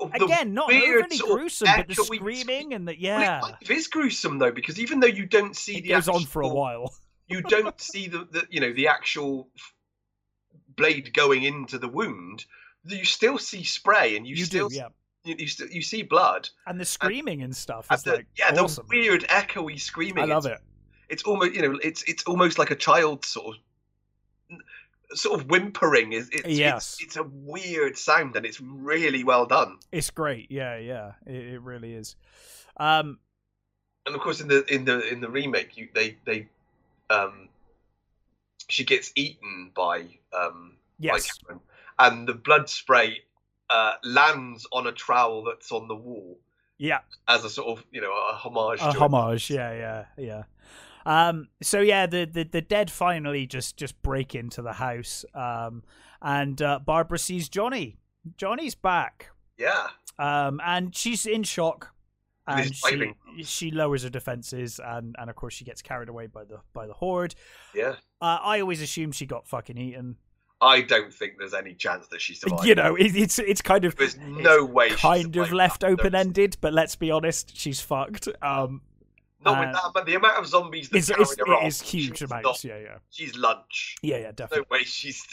overly gruesome, but the screaming and the Well, it is gruesome though, because even though you don't see it goes on for a while, you don't see the actual blade going into the wound. You still see spray, and you still you see blood and the screaming and stuff. It's and the, like, yeah, awesome. The weird echoey screaming. I love it. It's almost, you know, it's almost like a child sort of whimpering. It's a weird sound, and it's really well done. It's great. Yeah, it really is. And of course, in the remake, she gets eaten by Cameron, and the blood spray lands on a trowel that's on the wall. Yeah, as a sort of, you know, a homage. Yeah. So yeah, the dead finally just break into the house. And Barbara sees Johnny. Johnny's back. Yeah. And she's in shock. And she lowers her defenses, and of course she gets carried away by the horde. Yeah. I always assumed she got fucking eaten. I don't think there's any chance that she survived. You know, it's kind of there's no way. Kind of left open ended, but let's be honest, she's fucked. Not with that, but the amount of zombies that carry her off is huge amounts. Yeah. She's lunch. Yeah, definitely. No way she's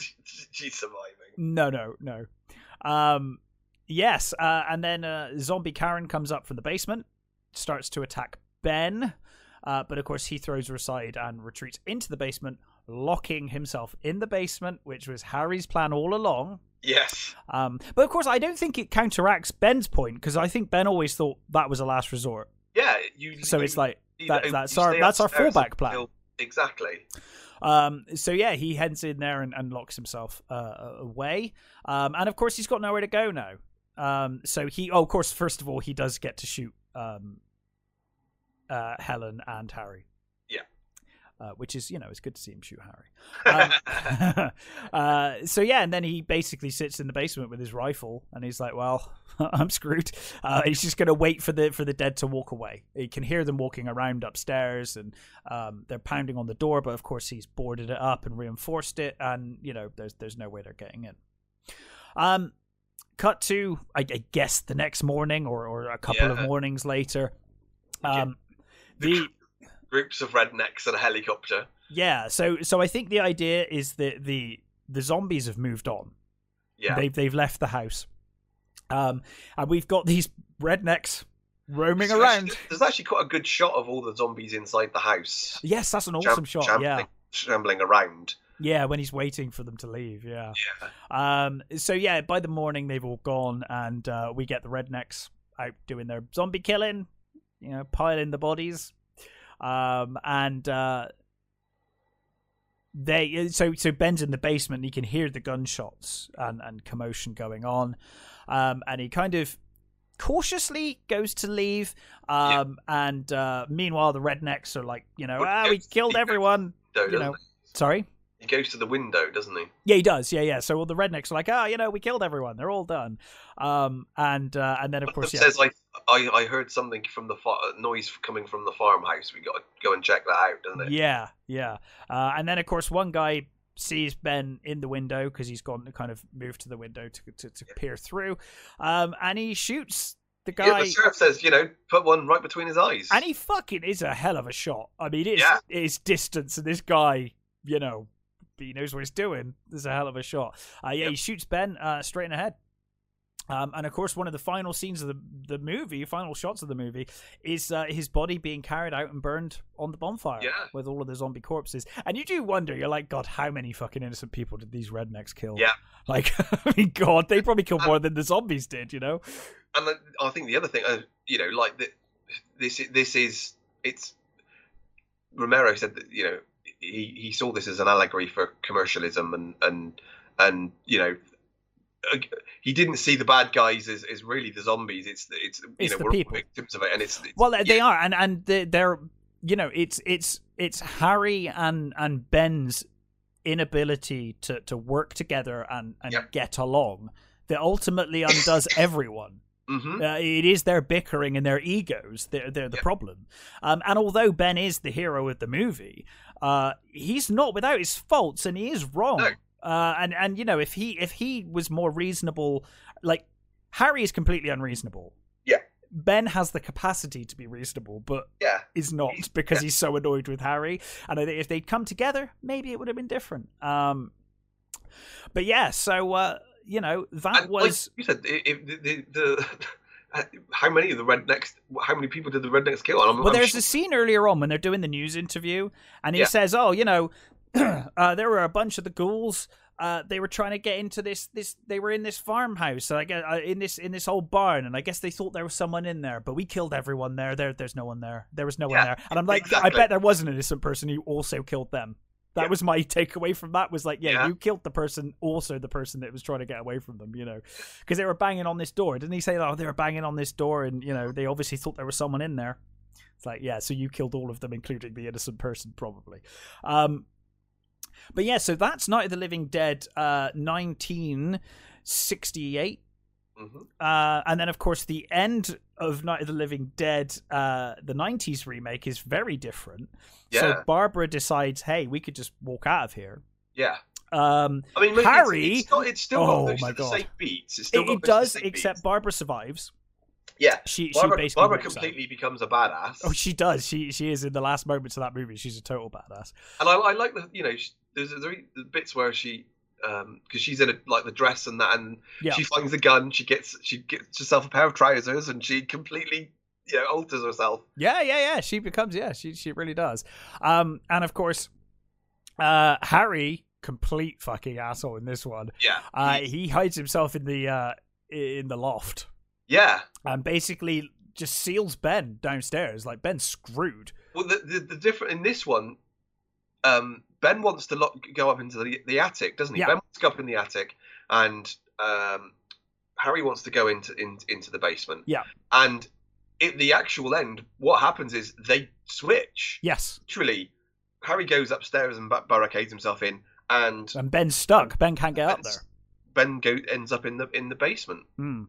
surviving. No. Yes, and then zombie Karen comes up from the basement, starts to attack Ben, but of course he throws her aside and retreats into the basement, locking himself in the basement, which was Harry's plan all along. Yes. But of course, I don't think it counteracts Ben's point, because I think Ben always thought that was a last resort. Yeah. It's like, that's our fallback plan. Exactly. So yeah, he heads in there and locks himself away. And of course, he's got nowhere to go now. So he, of course, first of all, he does get to shoot Helen and Harry. Yeah. Which is, you know, it's good to see him shoot Harry. So yeah, and then he basically sits in the basement with his rifle, and he's like, "Well, I'm screwed." He's just going to wait for the dead to walk away. He can hear them walking around upstairs, and they're pounding on the door, but of course he's boarded it up and reinforced it, and you know, there's no way they're getting in. Cut to, I guess, the next morning or a couple of mornings later. The groups of rednecks and a helicopter. Yeah, so I think the idea is that the zombies have moved on. Yeah, they've left the house, and we've got these rednecks roaming around. There's actually quite a good shot of all the zombies inside the house. Yes, that's an awesome shot. Shambling around. Yeah, when he's waiting for them to leave. Yeah. So yeah, by the morning they've all gone, and we get the rednecks out doing their zombie killing. You know, piling the bodies. So Ben's in the basement. And he can hear the gunshots and commotion going on, and he kind of cautiously goes to leave. Meanwhile, the rednecks are like, you know, we killed everyone. Sorry. He goes to the window, doesn't he? Yeah, he does. Yeah. So all the rednecks are like, you know, we killed everyone. They're all done. And then, of course, yeah. Says, I heard something from the noise coming from the farmhouse. We got to go and check that out, doesn't it? Yeah. And then, of course, one guy sees Ben in the window because he's gone to kind of move to the window to peer through. And he shoots the guy. Yeah, the sheriff says, you know, put one right between his eyes. And he fucking is a hell of a shot. I mean, it's distance, and this guy, you know, he knows what he's doing. There's a hell of a shot. He shoots Ben straight in the head. And of course, one of the final scenes of the movie, final shots of the movie, is his body being carried out and burned on the bonfire with all of the zombie corpses. And you do wonder, you're like, God, how many fucking innocent people did these rednecks kill? Yeah. Like, I mean, God, they probably killed more than the zombies did, you know? And I think the other thing, you know, like, it's Romero said that, you know, He saw this as an allegory for commercialism and you know, he didn't see the bad guys as really the zombies. It's we're all victims of it, and it's they are, and they're, you know, it's Harry and Ben's inability to work together and get along that ultimately undoes everyone. Mm-hmm. It is their bickering and their egos. They're the problem. And although Ben is the hero of the movie, he's not without his faults, and he is wrong. No. And you know, if he was more reasonable, like Harry is completely unreasonable. Yeah. Ben has the capacity to be reasonable, but is not because he's so annoyed with Harry. And I think if they'd come together, maybe it would have been different. But yeah, so. you know, that and was... Like you said, how many of the rednecks? How many people did the rednecks kill? Well, there's a scene earlier on when they're doing the news interview, and he says, "Oh, you know, there were a bunch of the ghouls. They were trying to get into this. They were in this farmhouse, so I guess, in this old barn, and I guess they thought there was someone in there, but we killed everyone there. There's no one there. There was no one there." And I'm like, exactly. I bet there was an innocent person who also killed them. That was my takeaway from that, was like, you killed the person, also the person that was trying to get away from them, you know, because they were banging on this door. Didn't he say, oh, they were banging on this door, and, you know, they obviously thought there was someone in there. It's like, yeah, so you killed all of them, including the innocent person, probably. But yeah, so that's Night of the Living Dead, 1968. Mm-hmm. And then, of course, the end of Night of the Living Dead, the 90s remake, is very different. Yeah. So Barbara decides, hey, we could just walk out of here. Yeah. I mean, look, Harry... It's still got the same beats. It does, except beats. Barbara survives. Yeah. Barbara completely becomes a badass. Oh, she does. She is, in the last moments of that movie, she's a total badass. And I like the, you know, there's bits where she... because she's in like the dress and that, and she finds a gun. She gets herself a pair of trousers, and she completely, you know, alters herself. Yeah. She becomes she really does. And of course, Harry, complete fucking asshole in this one. Yeah. He hides himself in the loft. Yeah. And basically just seals Ben downstairs. Like, Ben's screwed. Well, the difference in this one, Ben wants to go up into the attic, doesn't he? Yeah. Ben wants to go up in the attic, and Harry wants to go into the basement. Yeah. And in the actual end, what happens is they switch. Yes. Literally, Harry goes upstairs and barricades himself in, and Ben's stuck. Ben can't get up there. Ben ends up in the basement. Mm.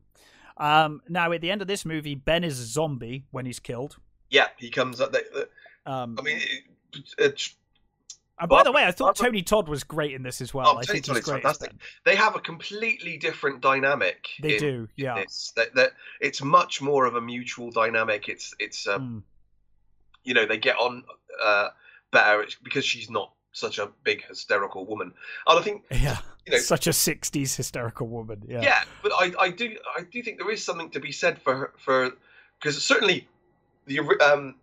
Now, at the end of this movie, Ben is a zombie when he's killed. Yeah, he comes up. I mean, it's... And by the way, I thought Tony Todd was great in this as well. Oh, I think Tony Todd is fantastic. They have a completely different dynamic. They do, yeah. It's much more of a mutual dynamic. It's you know, they get on better because she's not such a big hysterical woman. And I think, you know, such a '60s hysterical woman. Yeah, yeah. But I do think there is something to be said for because certainly the.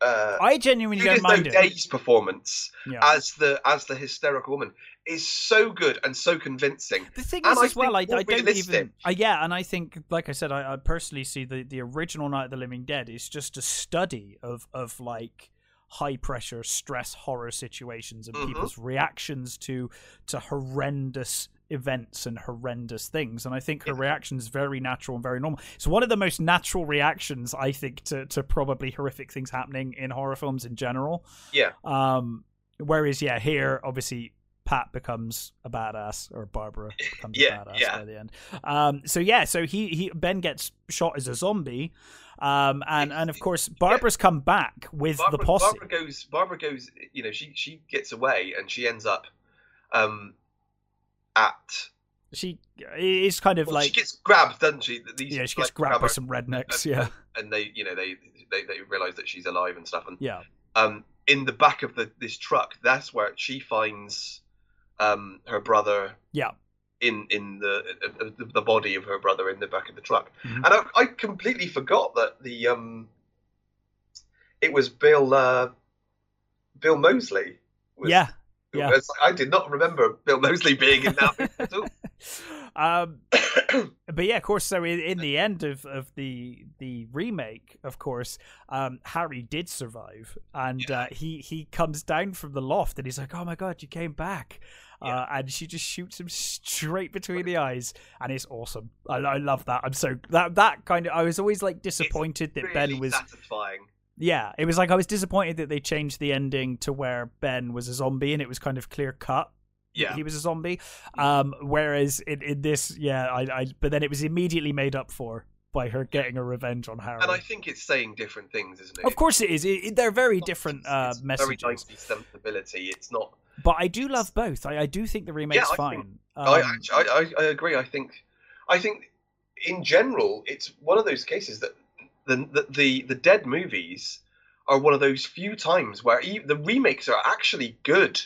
I genuinely don't mind it. Days performance as the hysterical woman is so good and so convincing. The thing is, as well, I don't even... and I think, like I said, I personally see the original Night of the Living Dead is just a study of like high-pressure, stress, horror situations and people's reactions to horrendous events and horrendous things, and I think her reaction is very natural and very normal. It's one of the most natural reactions, I think, to probably horrific things happening in horror films in general. Whereas here, obviously, Pat becomes a badass, or Barbara becomes a badass by the end. So Ben gets shot as a zombie, and of course Barbara's come back with the posse. Barbara goes you know, she gets away, and she ends up she gets grabbed, doesn't she? She gets grabbed by some rednecks, and they, you know, they realize that she's alive and stuff, and in the back of this truck, that's where she finds her brother, in the body of her brother in the back of the truck, and I completely forgot that the it was Bill Moseley. Yeah. I did not remember Bill Moseley being in that at all. But yeah, of course, so in the end of the remake, of course, Harry did survive, and he comes down from the loft, and he's like, oh my God, you came back. And she just shoots him straight between the eyes, and it's awesome. I love that. I'm so... That kind of... I was always like disappointed that Ben was... satisfying. Yeah, it was like I was disappointed that they changed the ending to where Ben was a zombie, and it was kind of clear cut. Yeah, he was a zombie. Whereas in this, but then it was immediately made up for by her getting a revenge on Harry. And I think it's saying different things, isn't it? Of course it is. They're very different messages. Very nicely sensibility. It's not. But I do love both. I do think the remake's fine. I agree. I think in general, it's one of those cases that. The Dead movies are one of those few times where the remakes are actually good.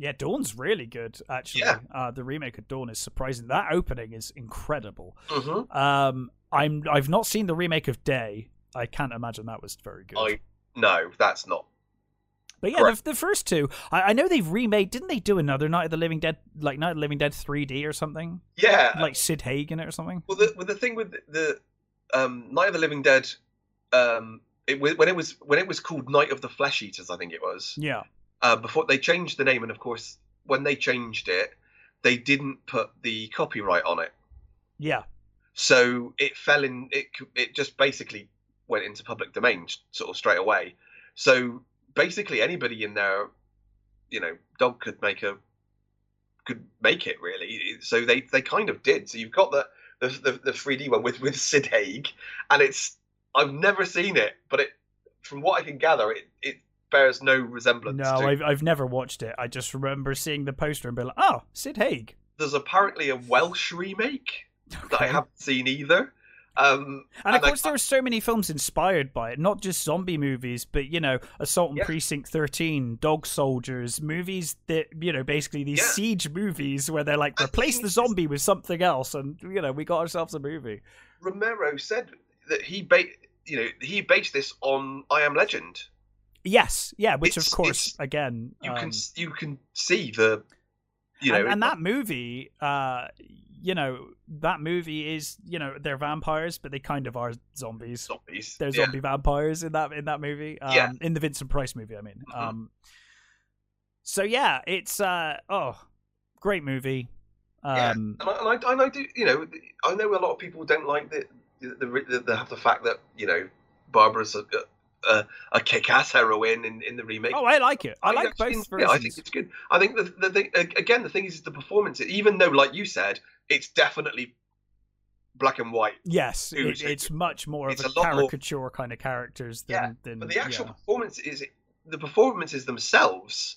Yeah, Dawn's really good, actually. Yeah. The remake of Dawn is surprising. That opening is incredible. Mm-hmm. I've not seen the remake of Day. I can't imagine that was very good. No, that's not. But yeah, the first two, I know they've remade. Didn't they do another Night of the Living Dead, like Night of the Living Dead 3D or something? Yeah, like Sid Haig in it or something. Well, the thing with the Night of the Living Dead, when it was called Night of the Flesh Eaters, I think it was. Yeah. Before they changed the name, and of course, when they changed it, they didn't put the copyright on it. Yeah. So it fell in. It just basically went into public domain sort of straight away. So basically anybody in their, dog could make it really. So they kind of did. So you've got the 3D one with Sid Haig, and I've never seen it, but from what I can gather, it bears no resemblance. No, I've never watched it. I just remember seeing the poster and being like, oh, Sid Haig. There's apparently a Welsh remake that I haven't seen either. And of course, there are so many films inspired by it, not just zombie movies, but, Assault on Precinct 13, Dog Soldiers, movies that, basically these siege movies where they're like, replace the zombie with something else. And, we got ourselves a movie. Romero said that he based this on I Am Legend. Yes. Yeah. Which, of course, again, you can see the, and that movie, that movie is, they're vampires, but they kind of are zombies. They're zombie vampires in that movie. In the Vincent Price movie, I mean. Mm-hmm. So yeah, it's great movie. I know a lot of people don't like the fact that Barbara's a kick-ass heroine in the remake. Oh, I like it. I like both versions. Yeah, I think it's good. I think the thing is the performance. Even though, like you said, it's definitely black and white. Yes, it's much more of a caricature more kind of characters than. But the actual performance is. The performances themselves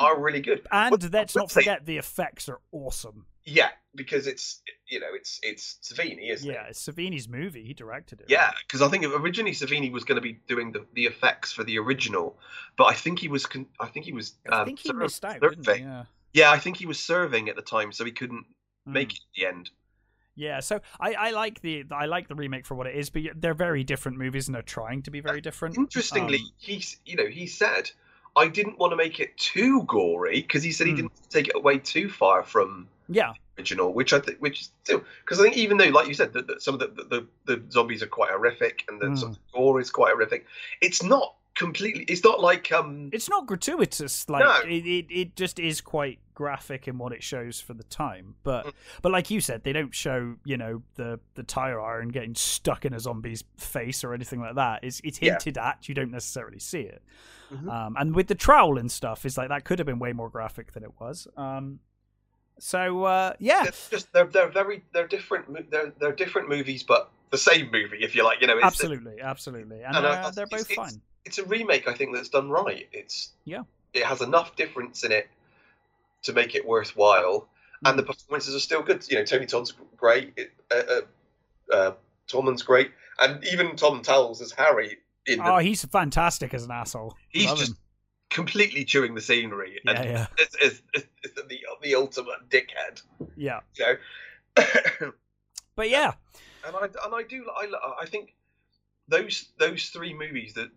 are really good, and let's not forget the effects are awesome. Yeah, because it's Savini, isn't it? Yeah, it's Savini's movie. He directed it. Yeah, because I think originally Savini was going to be doing the effects for the original, but I think he was. I think he missed out, didn't he? Yeah, I think he was serving at the time, so he couldn't make it at the end. Yeah, so I like the remake for what it is, but they're very different movies, and they're trying to be very different. Interestingly, he said I didn't want to make it too gory because he said he didn't take it away too far from the original, because I think even though, like you said, that some of the zombies are quite horrific and some of the gore is quite horrific, it's not completely. It's not like it's not gratuitous. Like it just is quite graphic in what it shows for the time, but like you said, they don't show the tire iron getting stuck in a zombie's face or anything like that. It's hinted at. You don't necessarily see it. Mm-hmm. And with the trowel and stuff, it's like that could have been way more graphic than it was. It's just they're different movies, but the same movie, if you like. Absolutely, and they're both fine. It's a remake, I think, that's done right. It has enough difference in it to make it worthwhile, and the performances are still good. Tony Todd's great, Tolman's great, and even Tom Towles as Harry. He's fantastic as an asshole. He's completely chewing the scenery, It's the ultimate dickhead. Yeah. But yeah, I think those three movies that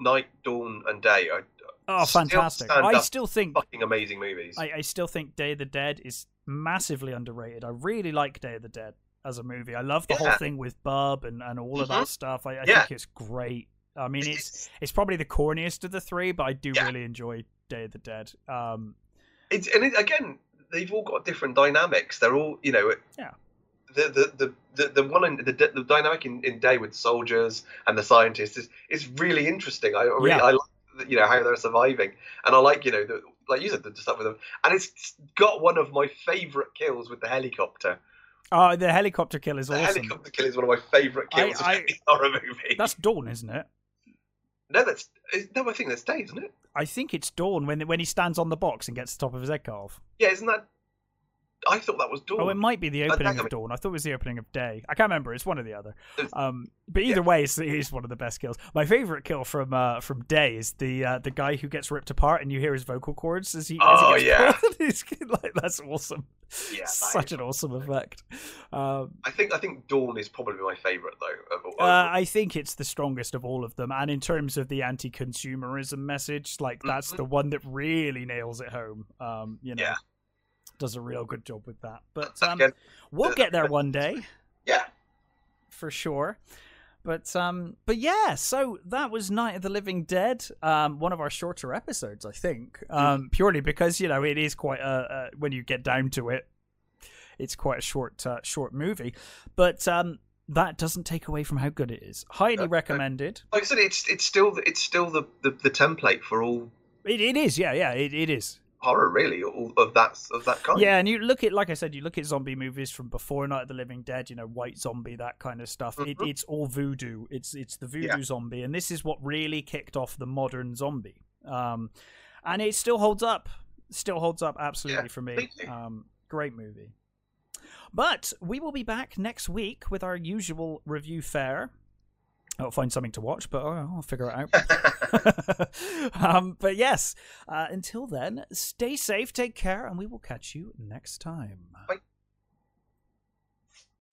Night, Dawn, and Day are. Oh, fantastic! I still think fucking amazing movies. I still think Day of the Dead is massively underrated. I really like Day of the Dead as a movie. I love the whole thing with Bub and all of that stuff. I think it's great. I mean, it's probably the corniest of the three, but I do really enjoy Day of the Dead. Again, they've all got different dynamics. They're all The one in the dynamic in Day with soldiers and the scientists is really interesting. I like. How they're surviving, and I like like you said, the stuff with them, and it's got one of my favorite kills with the helicopter. The helicopter kill is awesome. The helicopter kill is one of my favorite kills in any horror movie. That's Dawn, isn't it? No, I think that's Day, isn't it? I think it's Dawn when he stands on the box and gets the top of his head cut off. Yeah, isn't that? I thought that was Dawn. Oh, it might be the opening of Dawn. I thought it was the opening of Day. I can't remember. It's one or the other. But either way, it's one of the best kills. My favorite kill from Day is the guy who gets ripped apart, and you hear his vocal cords as he. Oh, as he gets like, that's awesome. Yeah, such an awesome effect. I think Dawn is probably my favorite though. I think it's the strongest of all of them, and in terms of the anti-consumerism message, like that's the one that really nails it home. Does a real good job with that. But we'll get there one day. Yeah. For sure. But yeah, so that was Night of the Living Dead, one of our shorter episodes, I think, purely because, you know, it is quite a when you get down to it, it's quite a short movie. But that doesn't take away from how good it is. Highly recommended. Like I said, it's still the template for all. It is. Horror, really, of that kind. Yeah, and you look at, like I said, zombie movies from before Night of the Living Dead, you know, White Zombie, that kind of stuff. It's all voodoo. It's the voodoo zombie, and this is what really kicked off the modern zombie. And it still holds up. Absolutely for me. Completely. Great movie. But we will be back next week with our usual review fare. I'll find something to watch, but I'll figure it out. But yes, until then, stay safe, take care, and we will catch you next time. Bye.